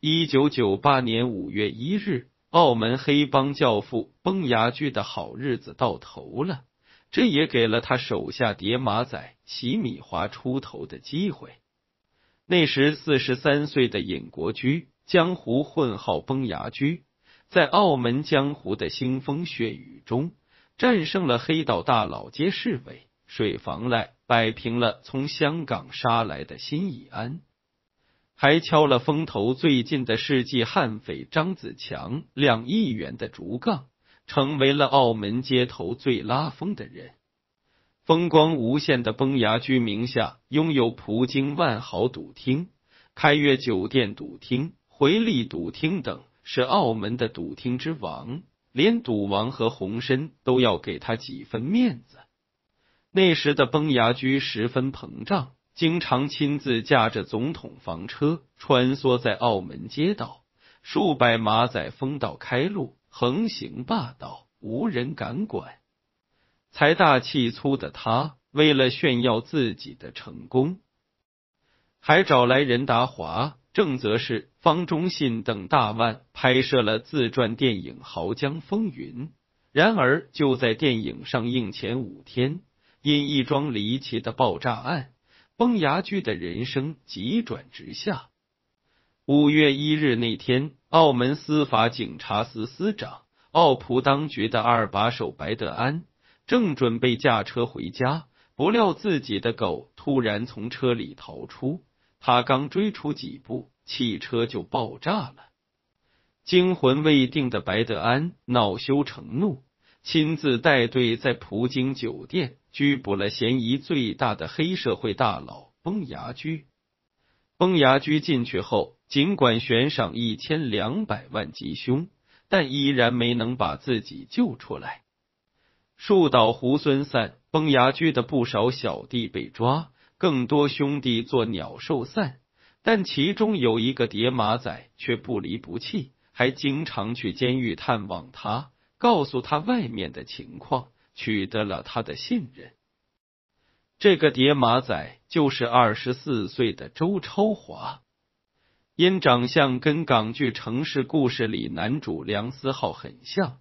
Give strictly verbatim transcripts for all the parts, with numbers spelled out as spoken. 一九九八年五月一日，澳门黑帮教父崩牙驹的好日子到头了，这也给了他手下叠马仔齐米华出头的机会。那时四十三岁的尹国驹，江湖混号崩牙驹，在澳门江湖的腥风血雨中，战胜了黑道大佬街市委、水房赖，摆平了从香港杀来的辛乙安。还敲了风头最近的世纪悍匪张子强两亿元的竹杠，成为了澳门街头最拉风的人。风光无限的崩牙驹名下拥有葡京万豪赌厅、开悦酒店赌厅、回力赌厅等，是澳门的赌厅之王，连赌王和洪参都要给他几分面子。那时的崩牙驹十分膨胀，经常亲自驾着总统房车穿梭在澳门街道，数百马仔封道开路，横行霸道，无人敢管。财大气粗的他，为了炫耀自己的成功，还找来任达华、郑则仕、方中信等大腕拍摄了自传电影《濠江风云》。然而就在电影上映前五天，因一桩离奇的爆炸案，崩牙驹的人生急转直下。五月一日那天，澳门司法警察司司长、澳葡当局的二把手白德安正准备驾车回家，不料自己的狗突然从车里逃出，他刚追出几步，汽车就爆炸了。惊魂未定的白德安恼羞成怒，亲自带队在葡京酒店拘捕了嫌疑最大的黑社会大佬崩牙驹。崩牙驹进去后，尽管悬赏一千两百万吉凶，但依然没能把自己救出来。树倒猢狲散，崩牙驹的不少小弟被抓，更多兄弟做鸟兽散，但其中有一个叠马仔却不离不弃，还经常去监狱探望他，告诉他外面的情况，取得了他的信任。这个叠马仔就是二十四岁的周超华。因长相跟港剧《城市故事》里男主梁思浩很像，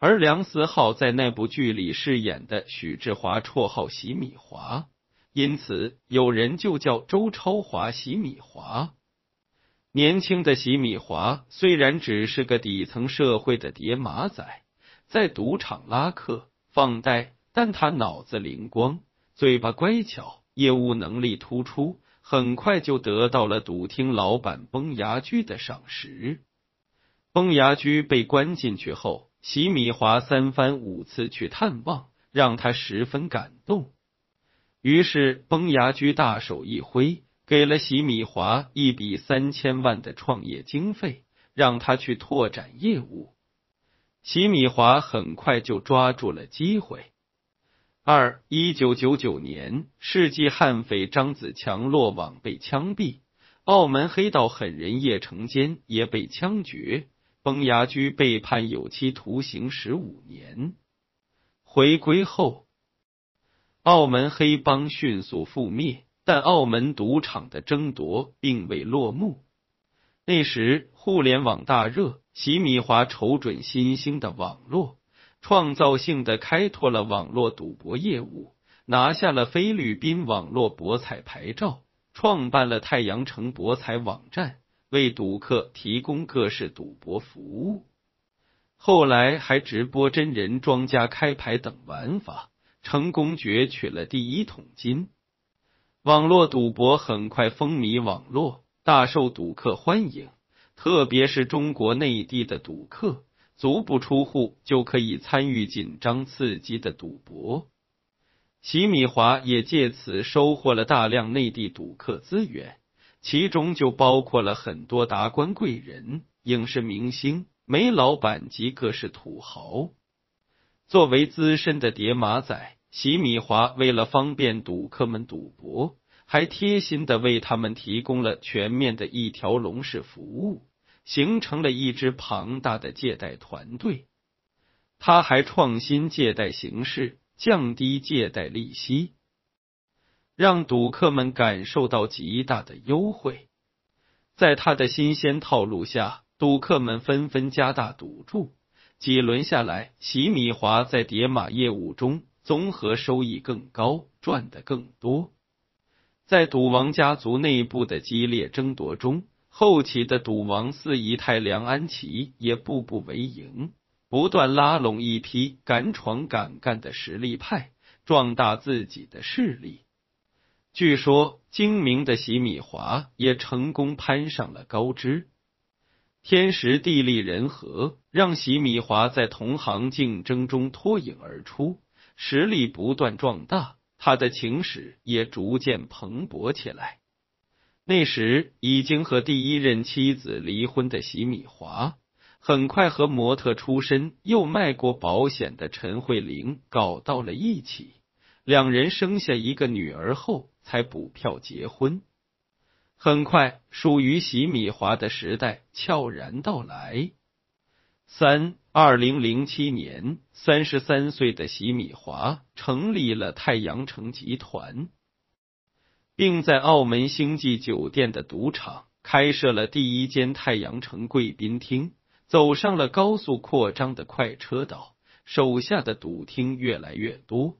而梁思浩在那部剧里饰演的许志华绰号洗米华，因此有人就叫周超华洗米华。年轻的洗米华虽然只是个底层社会的叠马仔，在赌场拉客放贷，但他脑子灵光，嘴巴乖巧，业务能力突出，很快就得到了赌厅老板崩牙驹的赏识。崩牙驹被关进去后，洗米华三番五次去探望，让他十分感动。于是崩牙驹大手一挥，给了洗米华一笔三千万的创业经费，让他去拓展业务。洗米华很快就抓住了机会。二 一九九九年，世纪悍匪张子强落网被枪毙，澳门黑道狠人叶成坚也被枪决，崩牙驹被判有期徒刑十五年。回归后，澳门黑帮迅速覆灭，但澳门赌场的争夺并未落幕。那时互联网大热，洗米华瞅准新兴的网络，创造性的开拓了网络赌博业务，拿下了菲律宾网络博彩牌照，创办了太阳城博彩网站，为赌客提供各式赌博服务。后来还直播真人庄家开牌等玩法，成功攫取了第一桶金。网络赌博很快风靡网络，大受赌客欢迎，特别是中国内地的赌客，足不出户就可以参与紧张刺激的赌博。洗米华也借此收获了大量内地赌客资源，其中就包括了很多达官贵人、影视明星、煤老板及各式土豪。作为资深的叠马仔，洗米华为了方便赌客们赌博，还贴心地为他们提供了全面的一条龙式服务，形成了一支庞大的借贷团队。他还创新借贷形式，降低借贷利息，让赌客们感受到极大的优惠。在他的新鲜套路下，赌客们纷纷加大赌注。几轮下来，齐米华在叠码业务中综合收益更高，赚得更多。在赌王家族内部的激烈争夺中，后期的赌王四姨太梁安琪也步步为营，不断拉拢一批敢闯敢干的实力派，壮大自己的势力。据说精明的席米华也成功攀上了高枝。天时地利人和，让席米华在同行竞争中脱颖而出，实力不断壮大，他的情史也逐渐蓬勃起来。那时已经和第一任妻子离婚的席米华，很快和模特出身又卖过保险的陈慧玲搞到了一起，两人生下一个女儿后才补票结婚。很快，属于席米华的时代悄然到来。三，二零零七年，三十三岁的席米华成立了太阳城集团，并在澳门星际酒店的赌场开设了第一间太阳城贵宾厅，走上了高速扩张的快车道，手下的赌厅越来越多。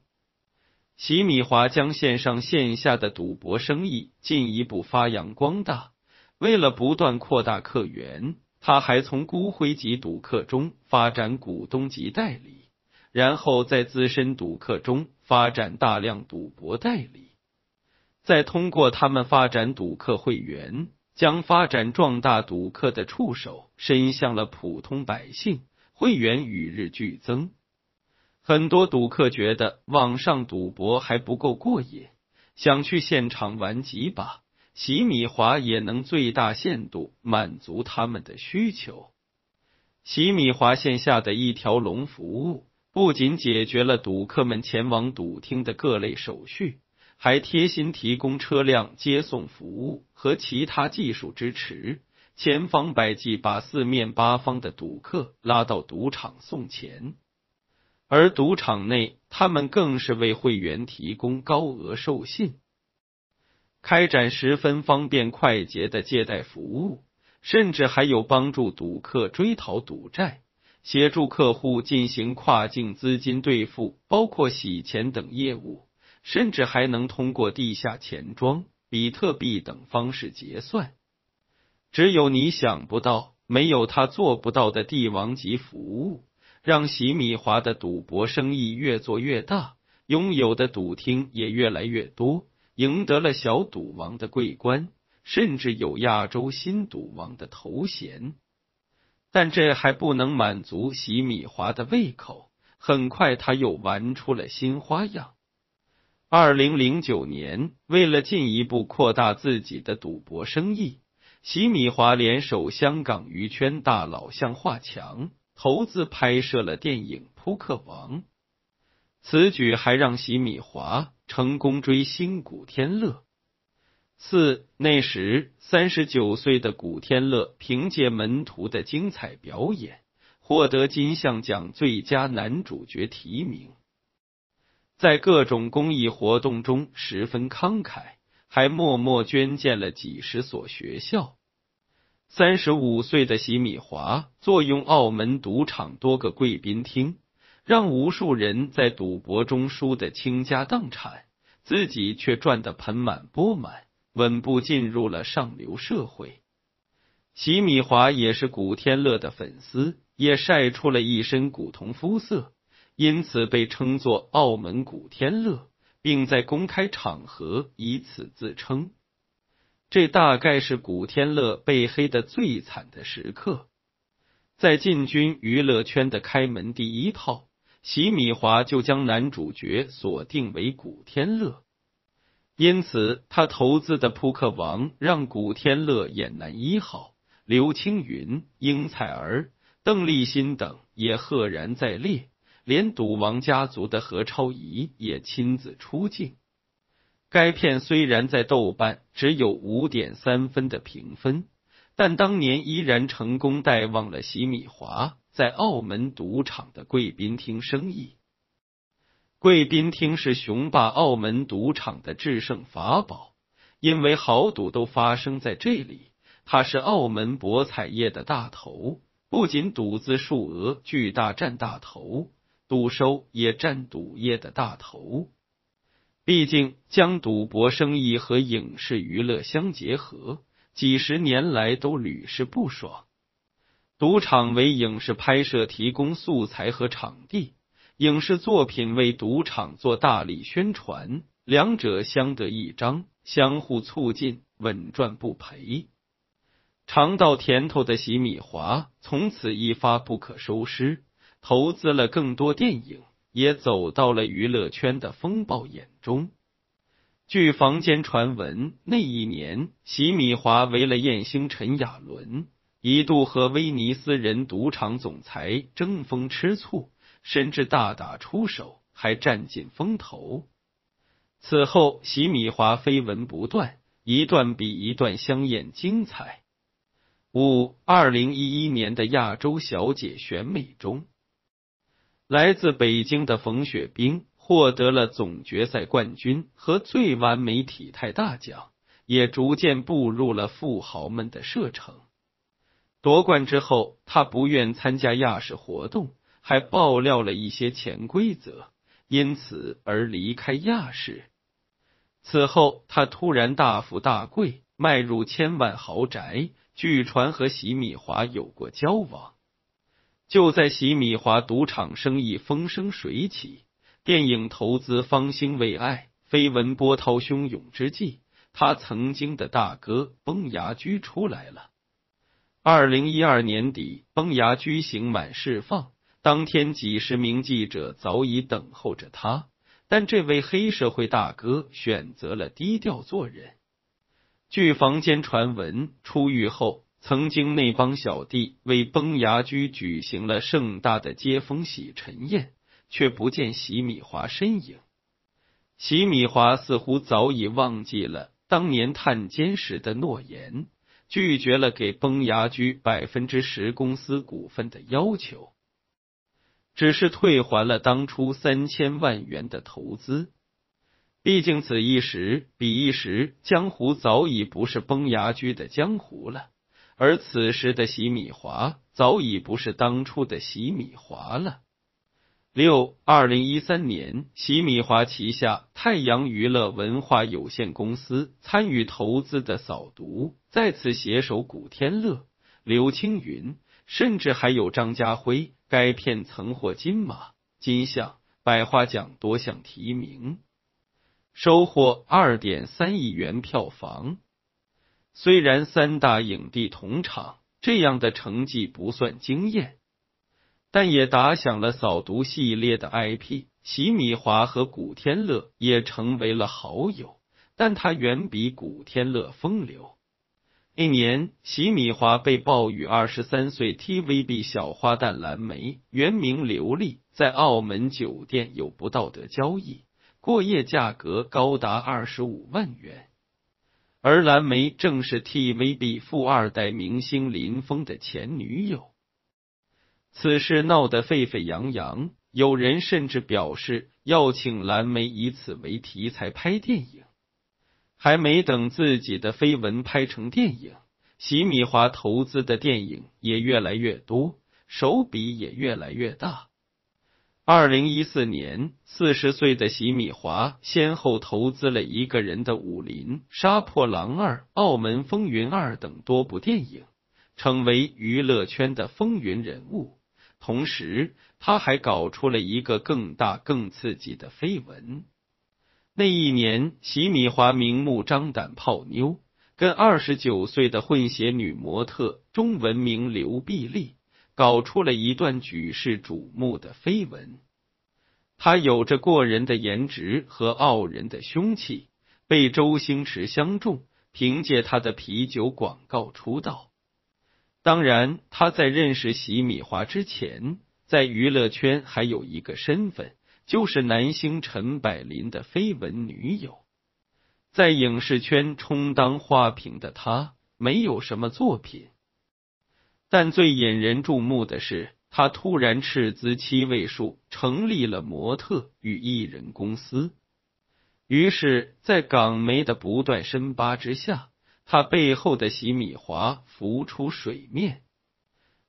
席米华将线上线下的赌博生意进一步发扬光大，为了不断扩大客源，他还从孤灰级赌客中发展股东级代理，然后在资深赌客中发展大量赌博代理，再通过他们发展赌客会员，将发展壮大赌客的触手伸向了普通百姓，会员与日俱增。很多赌客觉得网上赌博还不够过瘾，想去现场玩几把，席米华也能最大限度满足他们的需求。席米华线下的一条龙服务，不仅解决了赌客们前往赌厅的各类手续，还贴心提供车辆接送服务和其他技术支持，千方百计把四面八方的赌客拉到赌场送钱。而赌场内，他们更是为会员提供高额授信，开展十分方便快捷的借贷服务，甚至还有帮助赌客追讨赌债，协助客户进行跨境资金兑付，包括洗钱等业务，甚至还能通过地下钱庄、比特币等方式结算。只有你想不到，没有他做不到的帝王级服务，让席米华的赌博生意越做越大，拥有的赌厅也越来越多，赢得了小赌王的桂冠，甚至有亚洲新赌王的头衔。但这还不能满足席米华的胃口，很快他又玩出了新花样。二零零九年，为了进一步扩大自己的赌博生意，席米华联手香港娱圈大佬向华强，投资拍摄了电影《扑克王》，此举还让席米华成功追星古天乐。四，那时三十九岁的古天乐凭借门徒的精彩表演，获得金像奖最佳男主角提名，在各种公益活动中十分慷慨，还默默捐建了几十所学校。三十五岁的席米华坐拥澳门赌场多个贵宾厅，让无数人在赌博中输得倾家荡产，自己却赚得盆满钵满，稳步进入了上流社会。席米华也是古天乐的粉丝，也晒出了一身古铜肤色，因此被称作澳门古天乐，并在公开场合以此自称。这大概是古天乐被黑的最惨的时刻。在进军娱乐圈的开门第一炮，席米华就将男主角锁定为古天乐，因此他投资的扑克王让古天乐演男一号，刘青云、英采儿、邓丽欣等也赫然在列，连赌王家族的何超仪也亲自出镜。该片虽然在豆瓣只有 五点三 分的评分，但当年依然成功带旺了席米华在澳门赌场的贵宾厅生意。贵宾厅是雄霸澳门赌场的制胜法宝，因为豪赌都发生在这里，他是澳门博彩业的大头，不仅赌资数额巨大占大头，赌收也占赌业的大头。毕竟将赌博生意和影视娱乐相结合，几十年来都屡试不爽。赌场为影视拍摄提供素材和场地，影视作品为赌场做大力宣传，两者相得益彰，相互促进，稳赚不赔。尝到甜头的洗米华从此一发不可收拾，投资了更多电影，也走到了娱乐圈的风暴眼中。据坊间传闻，那一年洗米华为了艳星陈雅伦，一度和威尼斯人赌场总裁争风吃醋，甚至大打出手，还占尽风头。此后洗米华绯闻不断，一段比一段香艳精彩。五 二零一一 年的亚洲小姐选美中，来自北京的冯雪冰获得了总决赛冠军和最完美体态大奖，也逐渐步入了富豪们的射程。夺冠之后，她不愿参加亚视活动，还爆料了一些潜规则，因此而离开亚视。此后她突然大富大贵，迈入千万豪宅，据传和洗米华有过交往。就在洗米华赌场生意风生水起，电影投资方兴未艾，绯闻波涛汹涌之际，他曾经的大哥崩牙驹出来了。二零一二年底，崩牙驹刑满释放，当天几十名记者早已等候着他，但这位黑社会大哥选择了低调做人。据坊间传闻，出狱后曾经那帮小弟为崩牙驹举行了盛大的接风洗尘宴，却不见洗米华身影。洗米华似乎早已忘记了当年探监时的诺言，拒绝了给崩牙驹 百分之十 公司股份的要求，只是退还了当初三千万元的投资。毕竟此一时彼一时，江湖早已不是崩牙驹的江湖了。而此时的洗米华早已不是当初的洗米华了。六 二零一三 年，洗米华旗下太阳娱乐文化有限公司参与投资的扫毒，再次携手古天乐、刘青云，甚至还有张家辉，该片曾获金马、金像、百花奖多项提名，收获 二点三 亿元票房。虽然三大影帝同场，这样的成绩不算惊艳，但也打响了扫毒系列的 I P。 洗米华和古天乐也成为了好友，但他远比古天乐风流。一年，洗米华被曝与二十三岁 T V B 小花旦蓝莓原名刘丽在澳门酒店有不道德交易，过夜价格高达二十五万元。而蓝莓正是 T V B 富二代明星林峰的前女友。此事闹得沸沸扬扬，有人甚至表示要请蓝莓以此为题材拍电影。还没等自己的绯闻拍成电影，洗米华投资的电影也越来越多，手笔也越来越大。二零一四年，四十岁的洗米华先后投资了《一个人的武林》、《杀破狼二》、《澳门风云二》等多部电影，成为娱乐圈的风云人物。同时，他还搞出了一个更大更刺激的绯闻。那一年，洗米华明目张胆泡妞，跟二十九岁的混血女模特中文名刘碧丽搞出了一段举世瞩目的绯闻。他有着过人的颜值和傲人的凶器，被周星驰相中，凭借他的啤酒广告出道。当然，他在认识洗米华之前，在娱乐圈还有一个身份，就是男星陈百林的绯闻女友。在影视圈充当花瓶的他，没有什么作品。但最引人注目的是，他突然斥资七位数成立了模特与艺人公司。于是，在港媒的不断深扒之下，他背后的洗米华浮出水面。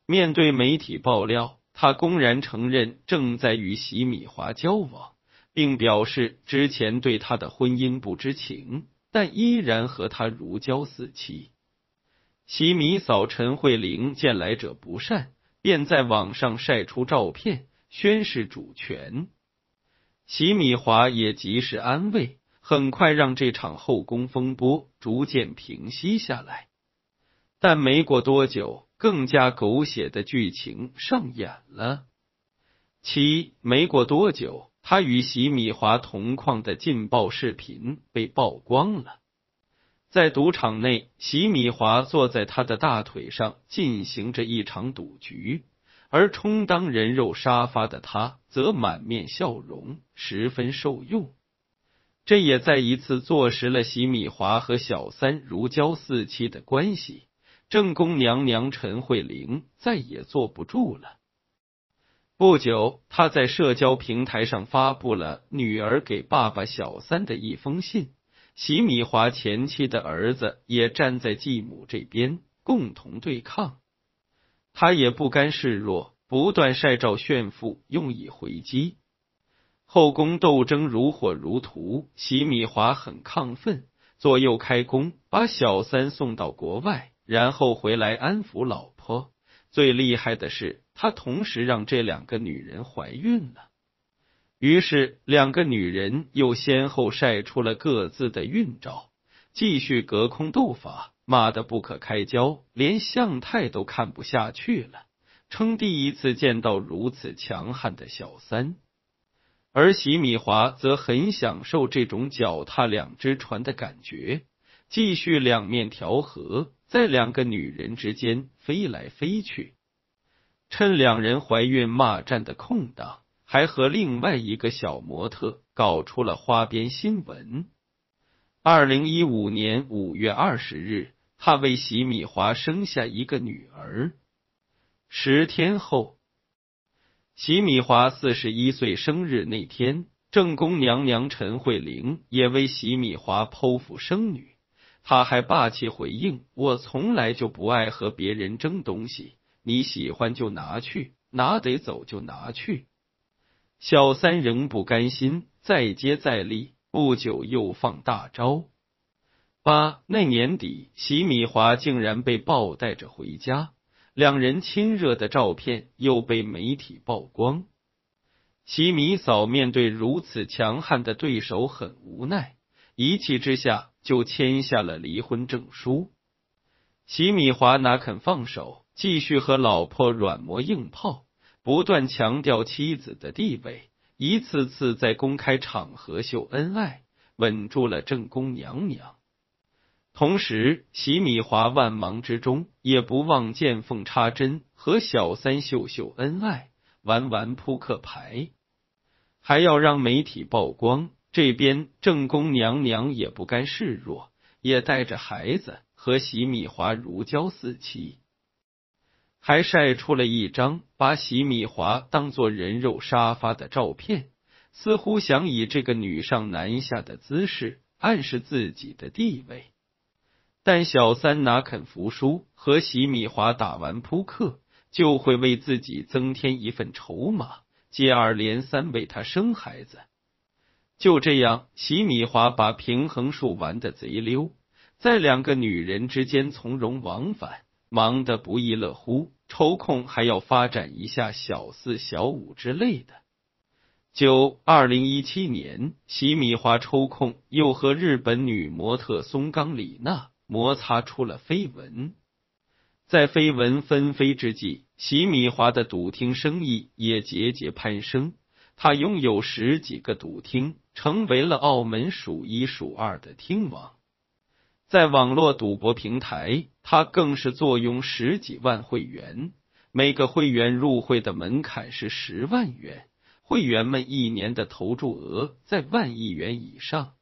面对媒体爆料，他公然承认正在与洗米华交往，并表示之前对他的婚姻不知情，但依然和他如胶似漆。洗米嫂陈慧玲见来者不善，便在网上晒出照片，宣示主权。洗米华也及时安慰，很快让这场后宫风波逐渐平息下来。但没过多久，更加狗血的剧情上演了。七，没过多久，他与洗米华同框的劲爆视频被曝光了。在赌场内，洗米华坐在他的大腿上进行着一场赌局，而充当人肉沙发的他则满面笑容，十分受用。这也再一次坐实了洗米华和小三如胶似漆的关系，正宫娘娘陈慧玲再也坐不住了。不久，她在社交平台上发布了女儿给爸爸小三的一封信，洗米华前妻的儿子也站在继母这边，共同对抗。他也不甘示弱，不断晒照炫富，用以回击。后宫斗争如火如荼，洗米华很亢奋，左右开弓，把小三送到国外，然后回来安抚老婆。最厉害的是，他同时让这两个女人怀孕了。于是两个女人又先后晒出了各自的孕照，继续隔空斗法，骂得不可开交，连向太都看不下去了，称第一次见到如此强悍的小三。而洗米华则很享受这种脚踏两只船的感觉，继续两面调和，在两个女人之间飞来飞去。趁两人怀孕骂战的空档，还和另外一个小模特搞出了花边新闻。二零一五年五月二十日，他为洗米华生下一个女儿。十天后，洗米华四十一岁生日那天，正宫娘娘陈慧玲也为洗米华剖腹生女。她还霸气回应：“我从来就不爱和别人争东西，你喜欢就拿去，拿得走就拿去。”小三仍不甘心，再接再厉，不久又放大招。八，那年底，洗米华竟然被抱带着回家，两人亲热的照片又被媒体曝光。洗米嫂面对如此强悍的对手很无奈，一气之下就签下了离婚证书。洗米华哪肯放手，继续和老婆软磨硬泡，不断强调妻子的地位，一次次在公开场合秀恩爱，稳住了正宫娘娘。同时，洗米华万忙之中也不忘见缝插针，和小三秀秀恩爱，玩玩扑克牌，还要让媒体曝光。这边正宫娘娘也不甘示弱，也带着孩子和洗米华如胶似漆。还晒出了一张把洗米华当作人肉沙发的照片，似乎想以这个女上男下的姿势暗示自己的地位。但小三哪肯服输，和洗米华打完扑克就会为自己增添一份筹码，接二连三为他生孩子。就这样，洗米华把平衡术玩得贼溜，在两个女人之间从容往返，忙得不亦乐乎，抽空还要发展一下小四小五之类的。九，二零一七年，洗米华抽空又和日本女模特松冈里奈摩擦出了绯闻。在绯闻纷飞之际，洗米华的赌厅生意也节节攀升，他拥有十几个赌厅，成为了澳门数一数二的厅王。在网络赌博平台，他更是坐拥十几万会员，每个会员入会的门槛是十万元，会员们一年的投注额在万亿元以上。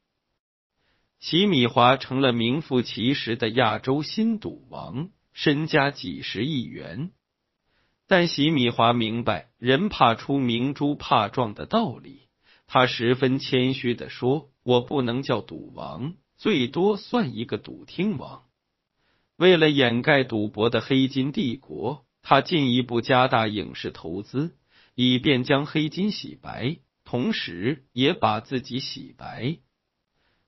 洗米华成了名副其实的亚洲新赌王，身家几十亿元。但洗米华明白人怕出名猪怕壮的道理，他十分谦虚地说：“我不能叫赌王，最多算一个赌厅王。”为了掩盖赌博的黑金帝国，他进一步加大影视投资，以便将黑金洗白，同时也把自己洗白。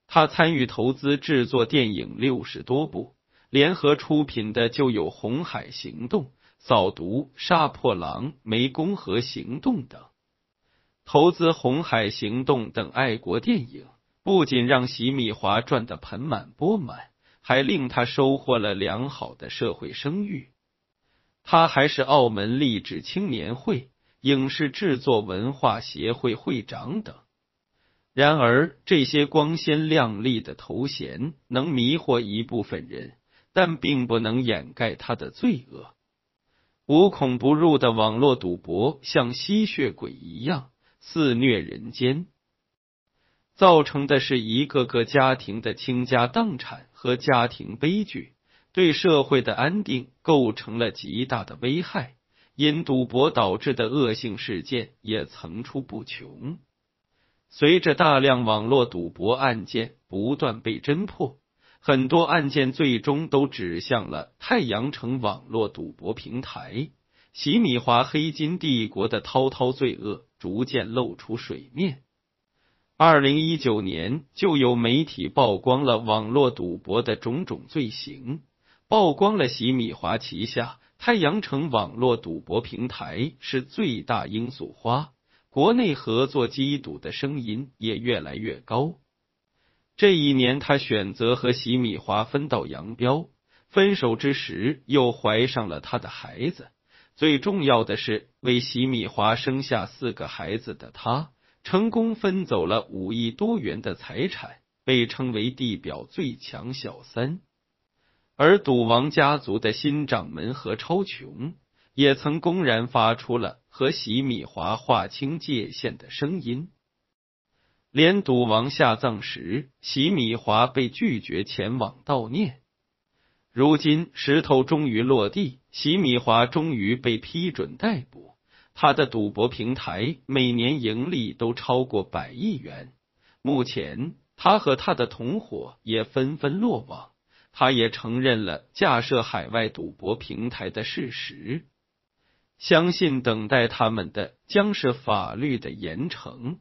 他参与投资制作电影六十多部，联合出品的就有《红海行动》、《扫毒》、《杀破狼》、《湄公河行动》等。投资《红海行动》等爱国电影，不仅让席米华赚得盆满钵满，还令他收获了良好的社会声誉。他还是澳门励志青年会、影视制作文化协会会长等。然而，这些光鲜亮丽的头衔能迷惑一部分人，但并不能掩盖他的罪恶。无孔不入的网络赌博像吸血鬼一样肆虐人间，造成的是一个个家庭的倾家荡产和家庭悲剧，对社会的安定构成了极大的危害。因赌博导致的恶性事件也层出不穷。随着大量网络赌博案件不断被侦破，很多案件最终都指向了太阳城网络赌博平台。席米华黑金帝国的滔滔罪恶逐渐露出水面。二零一九年就有媒体曝光了网络赌博的种种罪行，曝光了席米华旗下太阳城网络赌博平台是最大罂粟花。国内合作缉毒的声音也越来越高。这一年，他选择和席米华分道扬镳，分手之时又怀上了他的孩子。最重要的是，为席米华生下四个孩子的他，成功分走了五亿多元的财产，被称为地表最强小三。而赌王家族的新掌门何超琼也曾公然发出了和席米华划清界限的声音。连赌王下葬时，席米华被拒绝前往悼念。如今石头终于落地，席米华终于被批准逮捕。他的赌博平台每年盈利都超过百亿元。目前他和他的同伙也纷纷落网，他也承认了架设海外赌博平台的事实。相信等待他们的将是法律的严惩。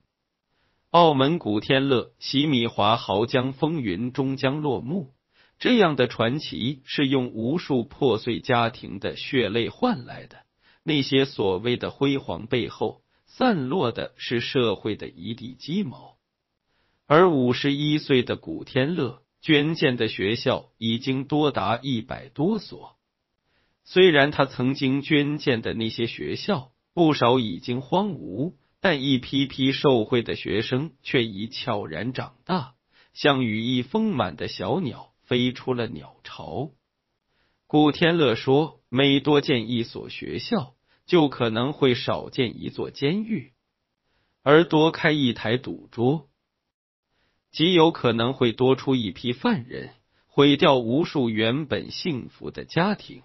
澳门古天乐、席米华豪江风云终将落幕，这样的传奇是用无数破碎家庭的血泪换来的。那些所谓的辉煌背后，散落的是社会的一地鸡毛。而五十一岁的古天乐捐建的学校已经多达一百多所。虽然他曾经捐建的那些学校不少已经荒芜，但一批批受惠的学生却已悄然长大，像羽翼丰满的小鸟飞出了鸟巢。古天乐说，每多建一所学校，就可能会少建一座监狱，而多开一台赌桌，极有可能会多出一批犯人，毁掉无数原本幸福的家庭。